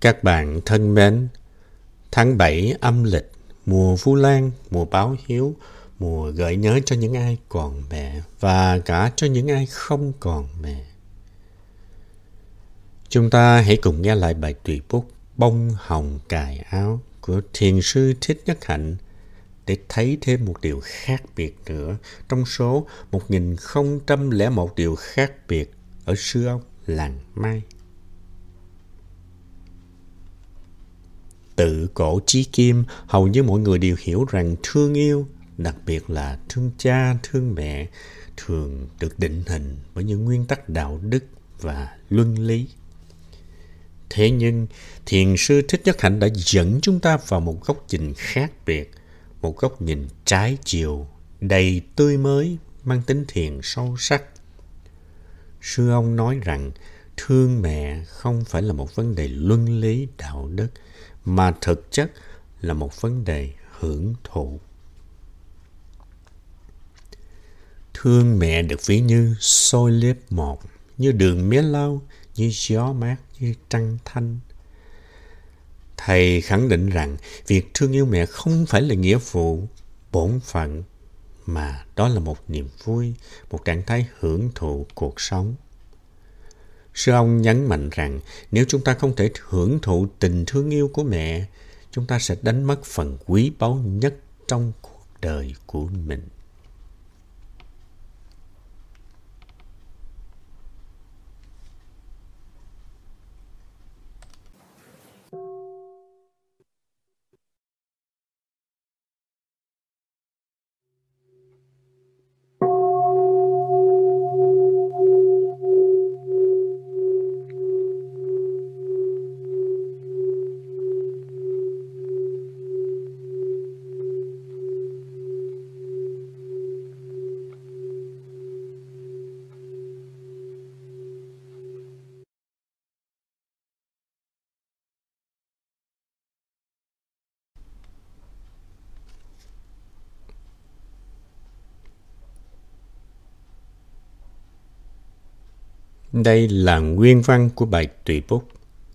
Các bạn thân mến, tháng 7 âm lịch, mùa Vu Lan, mùa báo hiếu, mùa gợi nhớ cho những ai còn mẹ và cả cho những ai không còn mẹ. Chúng ta hãy cùng nghe lại bài tùy bút Bông Hồng Cài Áo của Thiền Sư Thích Nhất Hạnh để thấy thêm một điều khác biệt nữa trong số 1001 điều khác biệt ở Sư Ông Làng Mai. Tự cổ chí kim, hầu như mọi người đều hiểu rằng thương yêu, đặc biệt là thương cha, thương mẹ, thường được định hình bởi những nguyên tắc đạo đức và luân lý. Thế nhưng, Thiền Sư Thích Nhất Hạnh đã dẫn chúng ta vào một góc nhìn khác biệt, một góc nhìn trái chiều, đầy tươi mới, mang tính thiền sâu sắc. Sư ông nói rằng, thương mẹ không phải là một vấn đề luân lý đạo đức, mà thực chất là một vấn đề hưởng thụ. Thương mẹ được ví như xôi liếp một, như đường mía lau, như gió mát, như trăng thanh. Thầy khẳng định rằng việc thương yêu mẹ không phải là nghĩa vụ, bổn phận, mà đó là một niềm vui, một trạng thái hưởng thụ cuộc sống. Sư ông nhấn mạnh rằng nếu chúng ta không thể hưởng thụ tình thương yêu của mẹ, chúng ta sẽ đánh mất phần quý báu nhất trong cuộc đời của mình. Đây là nguyên văn của bài tùy bút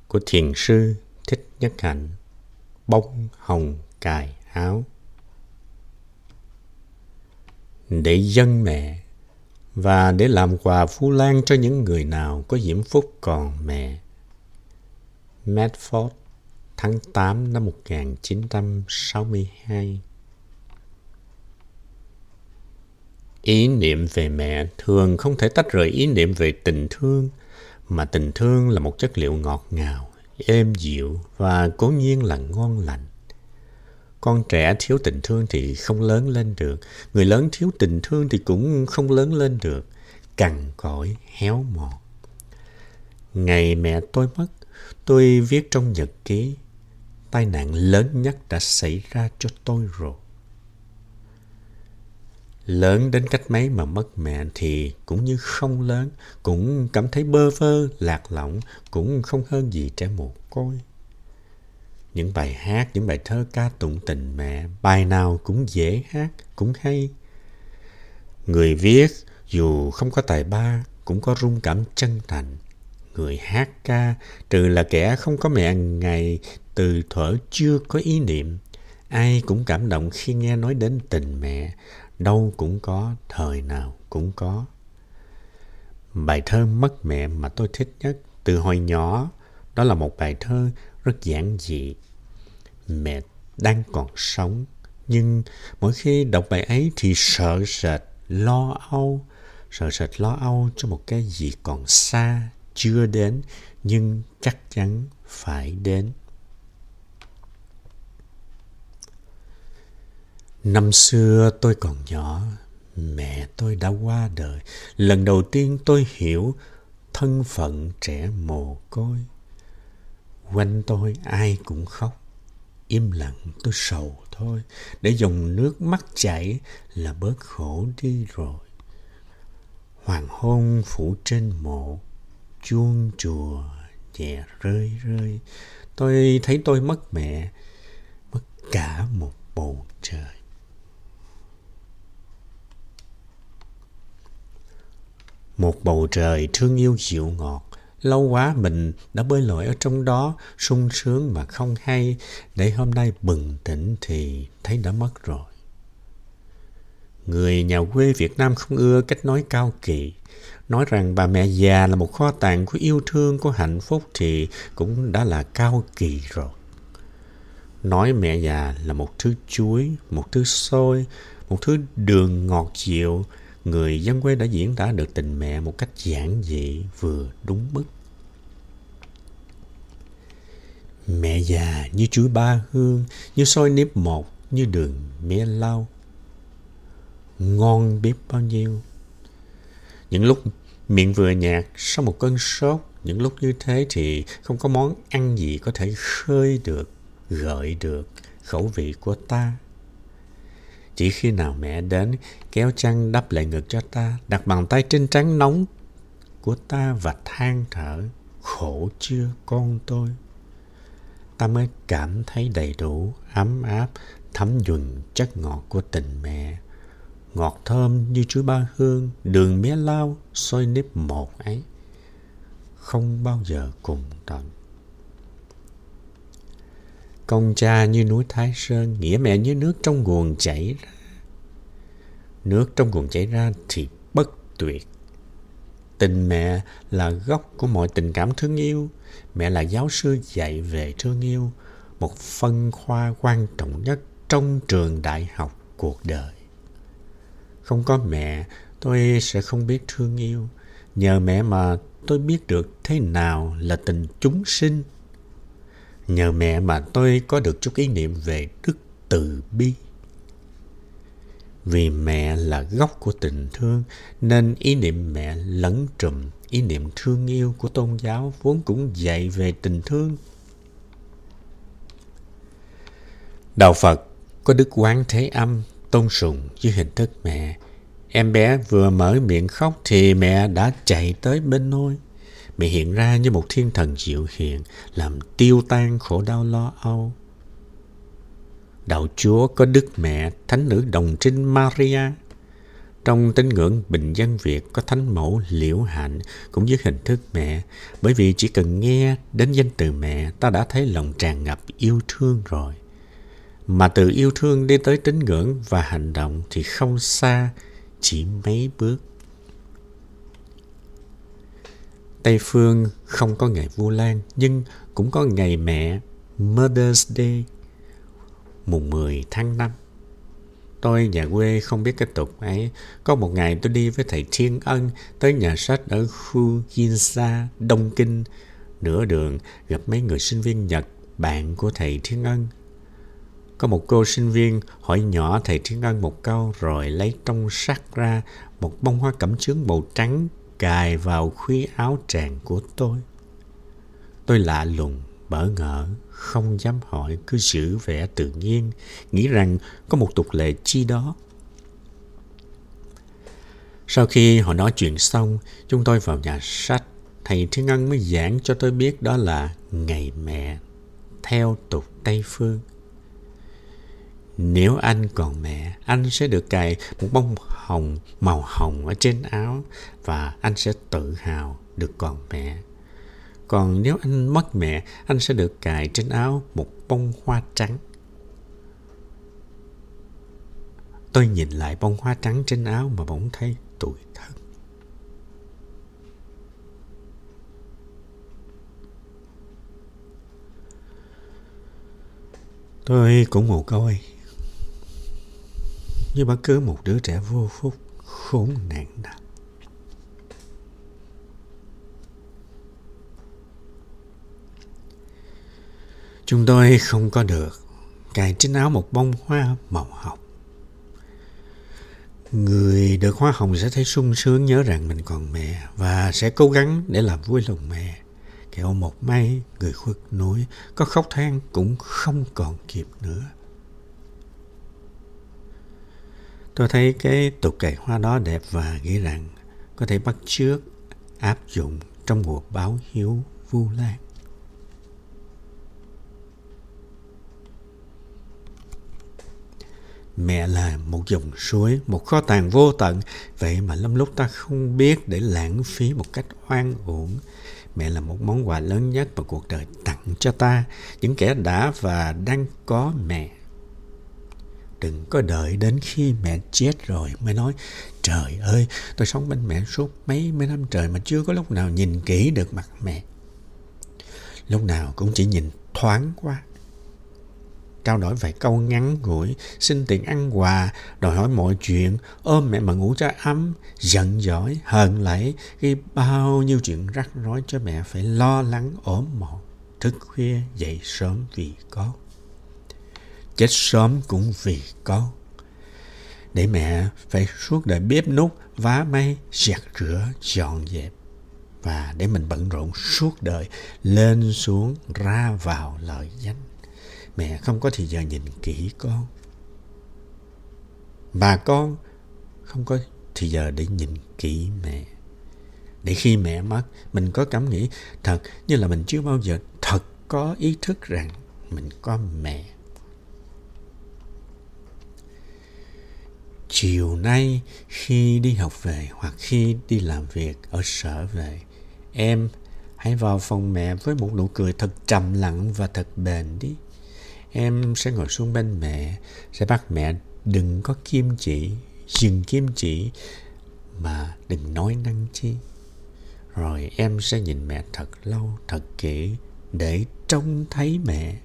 của Thiền Sư Thích Nhất Hạnh, Bông Hồng Cài Áo. Để dâng mẹ và để làm quà Vu Lan cho những người nào có diễm phúc còn mẹ. Medford, tháng 8 năm 1962. Ý niệm về mẹ thường không thể tách rời ý niệm về tình thương, mà tình thương là một chất liệu ngọt ngào, êm dịu và cố nhiên là ngon lành. Con trẻ thiếu tình thương thì không lớn lên được, người lớn thiếu tình thương thì cũng không lớn lên được, cằn cỗi, héo mòn. Ngày mẹ tôi mất, tôi viết trong nhật ký, tai nạn lớn nhất đã xảy ra cho tôi rồi. Lớn đến cách mấy mà mất mẹ thì cũng như không lớn, cũng cảm thấy bơ vơ, lạc lõng, cũng không hơn gì trẻ mồ côi. Những bài hát, những bài thơ ca tụng tình mẹ, bài nào cũng dễ hát, cũng hay. Người viết, dù không có tài ba, cũng có rung cảm chân thành. Người hát ca, trừ là kẻ không có mẹ ngày từ thuở chưa có ý niệm, ai cũng cảm động khi nghe nói đến tình mẹ. Đâu cũng có, thời nào cũng có. Bài thơ Mất Mẹ mà tôi thích nhất từ hồi nhỏ, đó là một bài thơ rất giản dị. Mẹ đang còn sống, nhưng mỗi khi đọc bài ấy thì sợ sệt lo âu cho một cái gì còn xa, chưa đến, nhưng chắc chắn phải đến. Năm xưa tôi còn nhỏ, mẹ tôi đã qua đời. Lần đầu tiên tôi hiểu thân phận trẻ mồ côi. Quanh tôi ai cũng khóc. Im lặng tôi sầu thôi, để dòng nước mắt chảy là bớt khổ đi rồi. Hoàng hôn phủ trên mộ, chuông chùa nhẹ rơi. Tôi thấy tôi mất mẹ, mất cả một bầu trời. Một bầu trời thương yêu dịu ngọt, Lâu quá mình đã bơi lội ở trong đó, sung sướng mà không hay, để hôm nay bừng tỉnh thì thấy đã mất rồi. Người nhà quê Việt Nam không ưa cách nói cao kỳ. Nói rằng bà mẹ già là một kho tàng của yêu thương, của hạnh phúc thì cũng đã là cao kỳ rồi. Nói mẹ già là một thứ chuối, một thứ xôi, một thứ đường ngọt dịu, người dân quê đã diễn tả được tình mẹ một cách giản dị vừa đúng mức. Mẹ già như chuối ba hương, như xôi nếp một, như đường mía lau. Ngon biết bao nhiêu. Những lúc miệng vừa nhạt sau một cơn sốt, những lúc như thế thì không có món ăn gì có thể khơi được, gợi được khẩu vị của ta. Chỉ khi nào mẹ đến, kéo chăn đắp lại ngực cho ta, đặt bàn tay trên trán nóng của ta và than thở, khổ chưa con tôi, ta mới cảm thấy đầy đủ, ấm áp, thấm nhuần chất ngọt của tình mẹ. Ngọt thơm như chuối ba hương, đường mía lau, xôi nếp một ấy, không bao giờ cùng tận. Công cha như núi Thái Sơn, nghĩa mẹ như nước trong nguồn chảy ra. Nước trong nguồn chảy ra thì bất tuyệt. Tình mẹ là gốc của mọi tình cảm thương yêu. Mẹ là giáo sư dạy về thương yêu, một phân khoa quan trọng nhất trong trường đại học cuộc đời. Không có mẹ, tôi sẽ không biết thương yêu. Nhờ mẹ mà tôi biết được thế nào là tình chúng sinh. Nhờ mẹ mà tôi có được chút ý niệm về đức từ bi. Vì mẹ là gốc của tình thương, nên ý niệm mẹ lẫn trùm ý niệm thương yêu của tôn giáo vốn cũng dạy về tình thương. Đạo Phật có đức Quán Thế Âm tôn sùng dưới hình thức mẹ. Em bé vừa mở miệng khóc thì mẹ đã chạy tới bên nôi. Mẹ hiện ra như một thiên thần dịu hiền, làm tiêu tan khổ đau lo âu. Đạo Chúa có đức mẹ, thánh nữ đồng trinh Maria. Trong tín ngưỡng bình dân Việt có thánh mẫu Liễu Hạnh cũng dưới hình thức mẹ, bởi vì chỉ cần nghe đến danh từ mẹ ta đã thấy lòng tràn ngập yêu thương rồi. Mà từ yêu thương đi tới tín ngưỡng và hành động thì không xa, chỉ mấy bước. Tây phương không có ngày Vu Lan, nhưng cũng có ngày mẹ, Mother's Day, mùng 10 tháng 5. Tôi nhà quê không biết cái tục ấy. Có một ngày tôi đi với thầy Thiên Ân tới nhà sách ở khu Ginza, Đông Kinh. Nửa đường gặp mấy người sinh viên Nhật, bạn của thầy Thiên Ân. Có một cô sinh viên hỏi nhỏ thầy Thiên Ân một câu rồi lấy trong sách ra một bông hoa cẩm chướng màu trắng cài vào khuy áo tràng của tôi. Tôi lạ lùng, bỡ ngỡ, không dám hỏi, cứ giữ vẻ tự nhiên, nghĩ rằng có một tục lệ chi đó. Sau khi họ nói chuyện xong, chúng tôi vào nhà sách, thầy Thiên Ân mới giảng cho tôi biết đó là ngày mẹ, theo tục Tây phương. Nếu anh còn mẹ, anh sẽ được cài một bông hồng màu hồng ở trên áo và anh sẽ tự hào được còn mẹ. Còn nếu anh mất mẹ, anh sẽ được cài trên áo một bông hoa trắng. Tôi nhìn lại bông hoa trắng trên áo mà bỗng thấy tủi thân. Tôi cũng mồ côi như bất cứ một đứa trẻ vô phúc khốn nạn nào. Chúng tôi không có được cài trên áo một bông hoa màu hồng. Người được hoa hồng sẽ thấy sung sướng nhớ rằng mình còn mẹ và sẽ cố gắng để làm vui lòng mẹ. Kẹo một may, người khuất núi có khóc than cũng không còn kịp nữa. Tôi thấy cái tục cài hoa đó đẹp và nghĩ rằng có thể bắt chước áp dụng trong mùa báo hiếu Vu Lan. Mẹ là một dòng suối, một kho tàng vô tận, vậy mà lắm lúc ta không biết để lãng phí một cách oan uổng. Mẹ là một món quà lớn nhất mà cuộc đời tặng cho ta, những kẻ đã và đang có mẹ. Đừng có đợi đến khi mẹ chết rồi mới nói, trời ơi, tôi sống bên mẹ suốt mấy năm trời mà chưa có lúc nào nhìn kỹ được mặt mẹ. Lúc nào cũng chỉ nhìn thoáng qua, trao đổi vài câu ngắn ngủi, xin tiền ăn quà, đòi hỏi mọi chuyện, ôm mẹ mà ngủ cho ấm, giận dỗi, hờn lẫy, gây bao nhiêu chuyện rắc rối cho mẹ phải lo lắng ốm mòn, thức khuya dậy sớm vì con, chết sớm cũng vì con, để mẹ phải suốt đời bếp núc, vá may, giặt rửa, dọn dẹp, và để mình bận rộn suốt đời, lên xuống, ra vào lợi danh. Mẹ không có thì giờ nhìn kỹ con, bà con không có thì giờ để nhìn kỹ mẹ. Để khi mẹ mất, mình có cảm nghĩ thật như là mình chưa bao giờ thật có ý thức rằng mình có mẹ. Chiều nay khi đi học về hoặc khi đi làm việc ở sở về, em hãy vào phòng mẹ với một nụ cười thật trầm lặng và thật bền đi. Em sẽ ngồi xuống bên mẹ, sẽ bắt mẹ đừng có kim chỉ, dừng kim chỉ mà đừng nói năng chi. Rồi em sẽ nhìn mẹ thật lâu, thật kỹ để trông thấy mẹ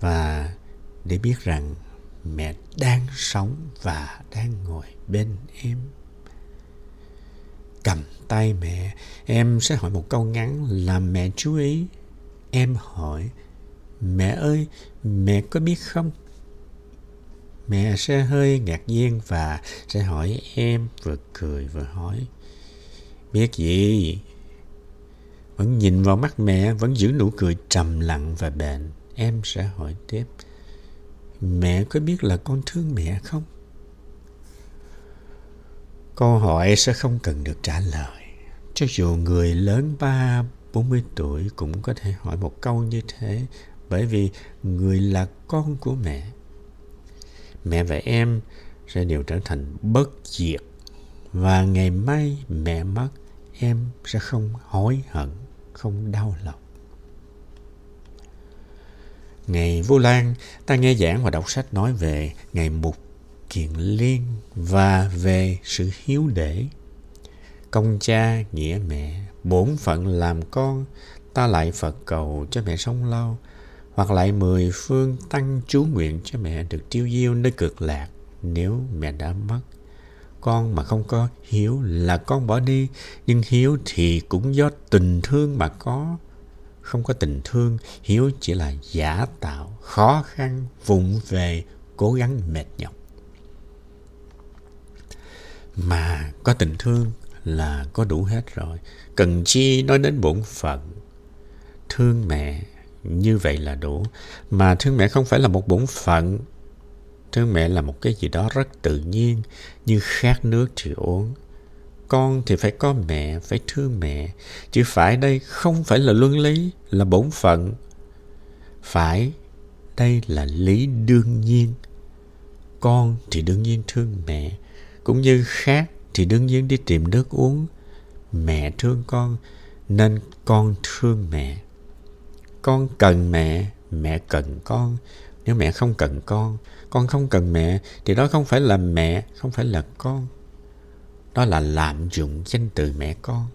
và để biết rằng mẹ đang sống và đang ngồi bên em. Cầm tay mẹ, em sẽ hỏi một câu ngắn làm mẹ chú ý. Em hỏi, mẹ ơi, mẹ có biết không? Mẹ sẽ hơi ngạc nhiên và sẽ hỏi em, vừa cười vừa hỏi. Biết gì? Vẫn nhìn vào mắt mẹ, vẫn giữ nụ cười trầm lặng và bền. Em sẽ hỏi tiếp. Mẹ có biết là con thương mẹ không? Câu hỏi sẽ không cần được trả lời. Cho dù người lớn 30-40 tuổi cũng có thể hỏi một câu như thế, bởi vì người là con của mẹ. Mẹ và em sẽ đều trở thành bất diệt. Và ngày mai mẹ mất, em sẽ không hối hận, không đau lòng. Ngày Vu Lan, ta nghe giảng và đọc sách nói về Ngài Mục Kiền Liên và về sự hiếu đễ. Công cha, nghĩa mẹ, bổn phận làm con, ta lại Phật cầu cho mẹ sống lâu, hoặc lại mười phương tăng chú nguyện cho mẹ được tiêu diêu nơi cực lạc nếu mẹ đã mất. Con mà không có hiếu là con bỏ đi, nhưng hiếu thì cũng do tình thương mà có. Không có tình thương, hiếu chỉ là giả tạo, khó khăn, vụng về, cố gắng mệt nhọc. Mà có tình thương là có đủ hết rồi, cần chi nói đến bổn phận. Thương mẹ như vậy là đủ, mà thương mẹ không phải là một bổn phận. Thương mẹ là một cái gì đó rất tự nhiên, như khát nước thì uống. Con thì phải có mẹ, phải thương mẹ. Chữ phải đây không phải là luân lý, là bổn phận. Phải đây là lý đương nhiên. Con thì đương nhiên thương mẹ, cũng như khác thì đương nhiên đi tìm nước uống. Mẹ thương con nên con thương mẹ. Con cần mẹ, mẹ cần con. Nếu mẹ không cần con không cần mẹ, thì đó không phải là mẹ, không phải là con. Đó là lạm dụng danh từ mẹ con.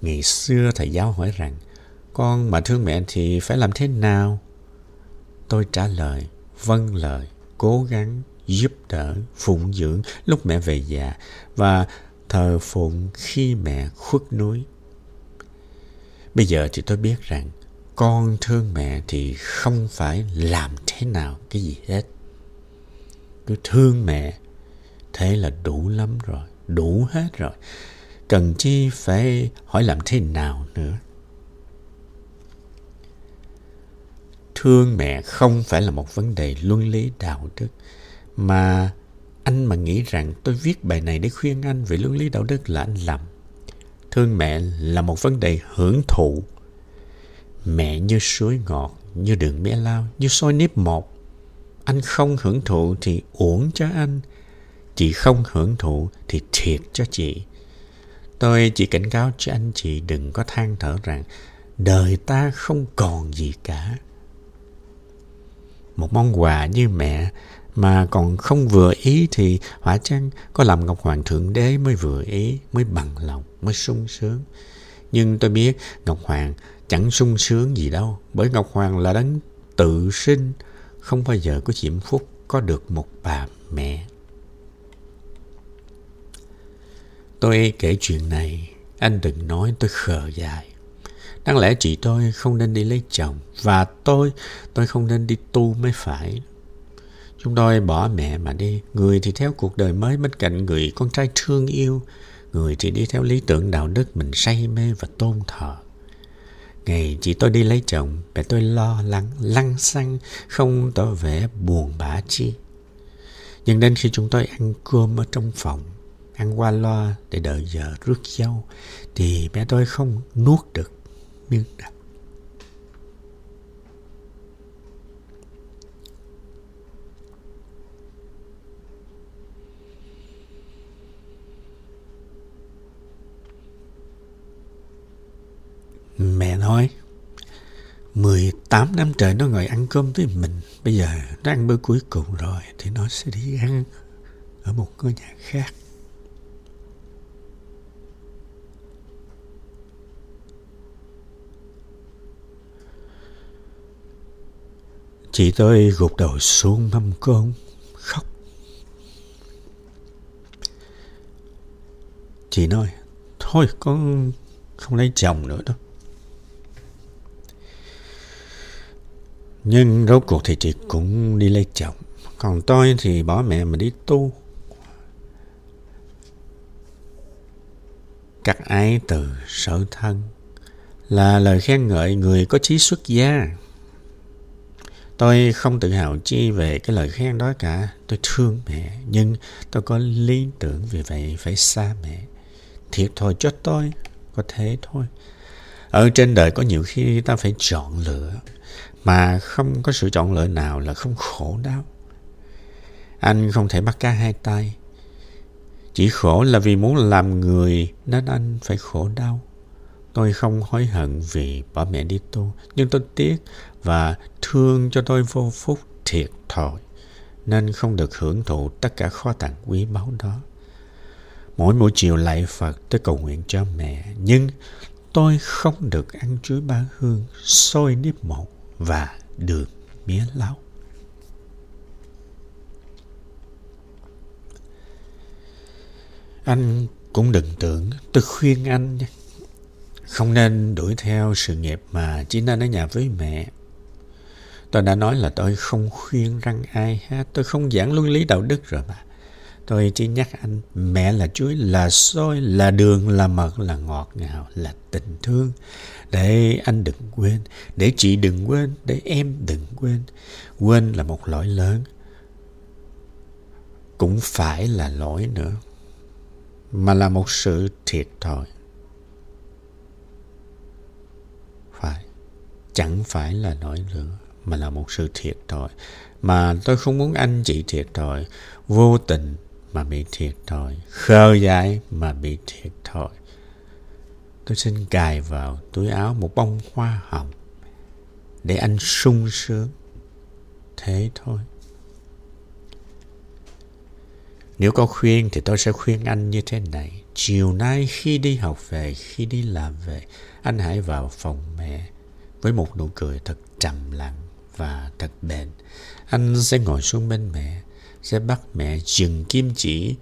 Ngày xưa thầy giáo hỏi rằng, con mà thương mẹ thì phải làm thế nào? Tôi trả lời, vâng lời, cố gắng, giúp đỡ, phụng dưỡng lúc mẹ về già và thờ phụng khi mẹ khuất núi. Bây giờ thì tôi biết rằng, con thương mẹ thì không phải làm thế nào cái gì hết. Cứ thương mẹ, thế là đủ lắm rồi. Đủ hết rồi, cần chi phải hỏi làm thế nào nữa. Thương mẹ không phải là một vấn đề luân lý đạo đức, mà anh mà nghĩ rằng tôi viết bài này để khuyên anh về luân lý đạo đức là anh lầm. Thương mẹ là một vấn đề hưởng thụ. Mẹ như suối ngọt, như đường mía lao, như xôi nếp một. Anh không hưởng thụ thì uổng cho anh. Chị không hưởng thụ thì thiệt cho chị. Tôi chỉ cảnh cáo cho anh chị đừng có than thở rằng đời ta không còn gì cả. Một món quà như mẹ mà còn không vừa ý thì hỏa chăng có làm Ngọc Hoàng Thượng Đế mới vừa ý, mới bằng lòng, mới sung sướng. Nhưng tôi biết Ngọc Hoàng chẳng sung sướng gì đâu, bởi Ngọc Hoàng là đấng tự sinh, không bao giờ có diễm phúc có được một bà mẹ. Tôi kể chuyện này, anh đừng nói tôi khờ dại. Đáng lẽ chị tôi không nên đi lấy chồng, và tôi không nên đi tu mới phải. Chúng tôi bỏ mẹ mà đi, người thì theo cuộc đời mới bên cạnh người con trai thương yêu, người thì đi theo lý tưởng đạo đức mình say mê và tôn thờ. Ngày chị tôi đi lấy chồng, mẹ tôi lo lắng, lăng xăng, không tỏ vẻ buồn bã chi. Nhưng đến khi chúng tôi ăn cơm ở trong phòng, ăn qua loa để đợi giờ rước dâu, thì mẹ tôi không nuốt được miếng nào. Mẹ nói, 18 năm trời nó ngồi ăn cơm với mình, bây giờ nó ăn bữa cuối cùng rồi thì nó sẽ đi ăn ở một ngôi nhà khác. Chị tôi gục đầu xuống mâm cơm khóc. Chị nói, thôi con không lấy chồng nữa đâu. Nhưng rốt cuộc thì chị cũng đi lấy chồng. Còn tôi thì bỏ mẹ mà đi tu. Các ái từ sở thân là lời khen ngợi người có chí xuất gia. Tôi không tự hào chi về cái lời khen đó cả. Tôi thương mẹ, nhưng tôi có lý tưởng vì vậy phải xa mẹ. Thiệt thôi cho tôi, có thế thôi. Ở trên đời có nhiều khi ta phải chọn lựa, mà không có sự chọn lựa nào là không khổ đau. Anh không thể bắt cá hai tay. Chỉ khổ là vì muốn làm người nên anh phải khổ đau. Tôi không hối hận vì bỏ mẹ đi tu, nhưng tôi tiếc và thương cho tôi vô phúc thiệt thòi, nên không được hưởng thụ tất cả kho tàng quý báu đó. Mỗi buổi chiều lạy Phật tôi cầu nguyện cho mẹ, nhưng tôi không được ăn chuối ba hương, xôi nếp một và đường mía lau. Anh cũng đừng tưởng tôi khuyên anh nhé. Không nên đuổi theo sự nghiệp mà chỉ nên ở nhà với mẹ. Tôi đã nói là tôi không khuyên răng ai hết. Tôi không giảng luân lý đạo đức rồi mà. Tôi chỉ nhắc anh, mẹ là chuối, là xôi, là đường, là mật, là ngọt ngào, là tình thương. Để anh đừng quên, để chị đừng quên, để em đừng quên. Quên là một lỗi lớn, cũng phải là lỗi nữa, mà là một sự thiệt thòi. Chẳng phải là nỗi lửa, mà là một sự thiệt thòi. Mà tôi không muốn anh chị thiệt thòi, vô tình mà bị thiệt thòi, khờ dại mà bị thiệt thòi. Tôi xin cài vào túi áo một bông hoa hồng để anh sung sướng. Thế thôi. Nếu có khuyên thì tôi sẽ khuyên anh như thế này. Chiều nay khi đi học về, khi đi làm về, anh hãy vào phòng mẹ với một nụ cười thật trầm lặng và thật bền. Anh sẽ ngồi xuống bên mẹ, sẽ bắt mẹ dừng kim chỉ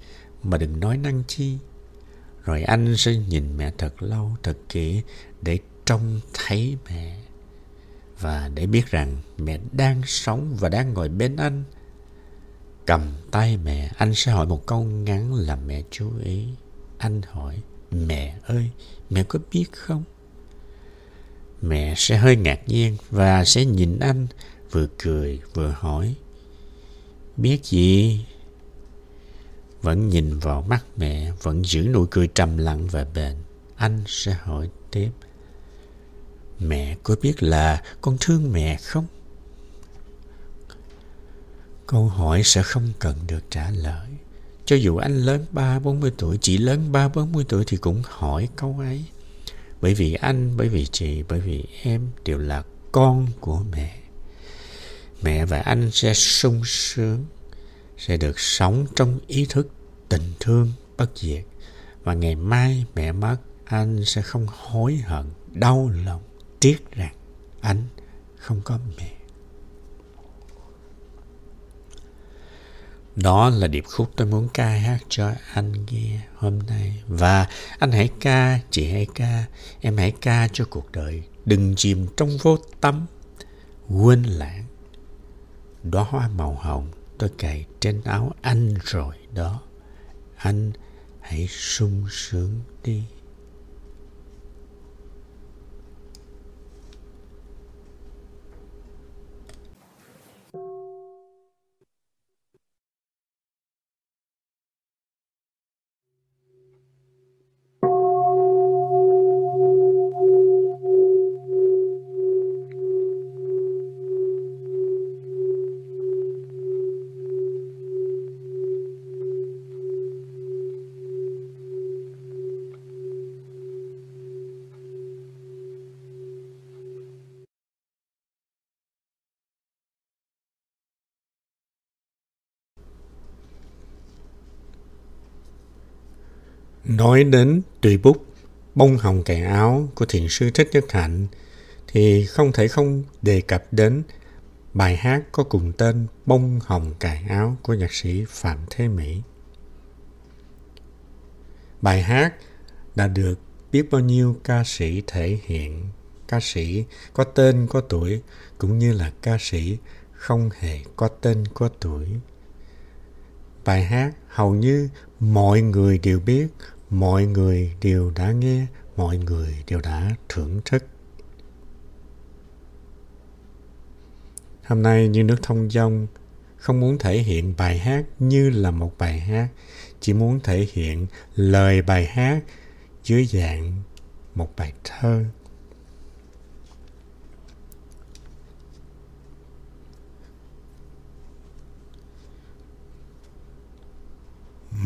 mà đừng nói năng chi. Rồi anh sẽ nhìn mẹ thật lâu, thật kỹ để trông thấy mẹ, và để biết rằng mẹ đang sống và đang ngồi bên anh. Cầm tay mẹ, anh sẽ hỏi một câu ngắn làm mẹ chú ý. Anh hỏi, mẹ ơi, mẹ có biết không? Mẹ sẽ hơi ngạc nhiên và sẽ nhìn anh, vừa cười vừa hỏi, biết gì? Vẫn nhìn vào mắt mẹ, vẫn giữ nụ cười trầm lặng và bền. Anh sẽ hỏi tiếp, mẹ có biết là con thương mẹ không? Câu hỏi sẽ không cần được trả lời. Cho dù anh lớn 30-40 tuổi, chị lớn 30-40 tuổi thì cũng hỏi câu ấy. Bởi vì anh, bởi vì chị, bởi vì em đều là con của mẹ. Mẹ và anh sẽ sung sướng, sẽ được sống trong ý thức tình thương bất diệt. Và ngày mai mẹ mất, anh sẽ không hối hận, đau lòng, tiếc rằng anh không có mẹ. Đó là điệp khúc tôi muốn ca hát cho anh nghe hôm nay. Và anh hãy ca, chị hãy ca, em hãy ca cho cuộc đời. Đừng chìm trong vô tâm, quên lãng. Đóa hoa màu hồng tôi cài trên áo anh rồi đó. Anh hãy sung sướng đi. Nói đến tùy bút Bông Hồng Cài Áo của Thiền Sư Thích Nhất Hạnh thì không thể không đề cập đến bài hát có cùng tên Bông Hồng Cài Áo của nhạc sĩ Phạm Thế Mỹ. Bài hát đã được biết bao nhiêu ca sĩ thể hiện, ca sĩ có tên có tuổi cũng như là ca sĩ không hề có tên có tuổi. Bài hát hầu như mọi người đều biết, mọi người đều đã nghe, mọi người đều đã thưởng thức. Hôm nay như nước thông dong, không muốn thể hiện bài hát như là một bài hát, chỉ muốn thể hiện lời bài hát dưới dạng một bài thơ.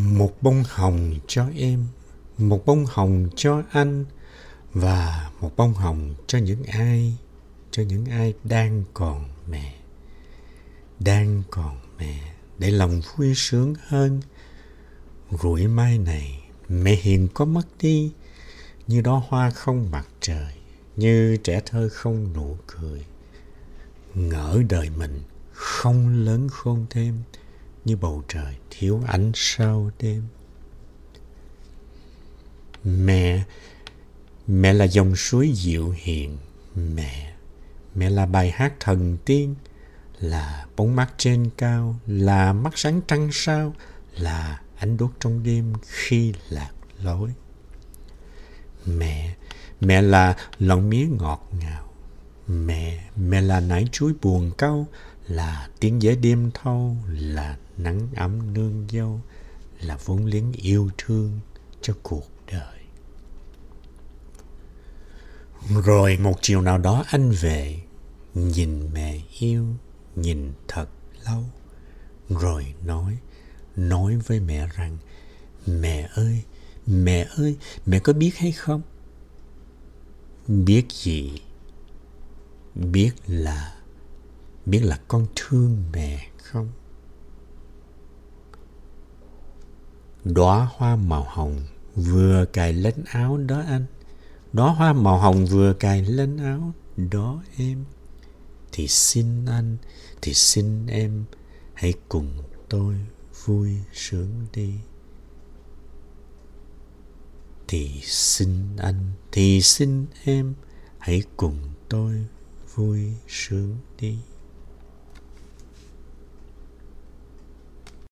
Một bông hồng cho em, một bông hồng cho anh, và một bông hồng cho những ai đang còn mẹ. Đang còn mẹ, để lòng vui sướng hơn. Rủi mai này, mẹ hiền có mất đi, như đó hoa không mặt trời, như trẻ thơ không nụ cười. Ngỡ đời mình không lớn khôn thêm, như bầu trời thiếu ánh sao đêm. Mẹ, mẹ là dòng suối dịu hiền. Mẹ, mẹ là bài hát thần tiên, là bóng mát trên cao, là mắt sáng trăng sao, là ánh đuốc trong đêm khi lạc lối. Mẹ, mẹ là lọn mía ngọt ngào. Mẹ, mẹ là nải chuối buồn cau, là tiếng dế đêm thâu, là nắng ấm nương dâu, là vốn liếng yêu thương cho cuộc đời. Rồi một chiều nào đó anh về, nhìn mẹ yêu, nhìn thật lâu, rồi nói với mẹ rằng: mẹ ơi, mẹ ơi, mẹ có biết hay không? Biết gì? Biết là con thương mẹ không? Đóa hoa màu hồng vừa cài lên áo đó anh, đóa hoa màu hồng vừa cài lên áo đó em, thì xin anh, thì xin em, hãy cùng tôi vui sướng đi. Thì xin anh, thì xin em, hãy cùng tôi vui sướng đi.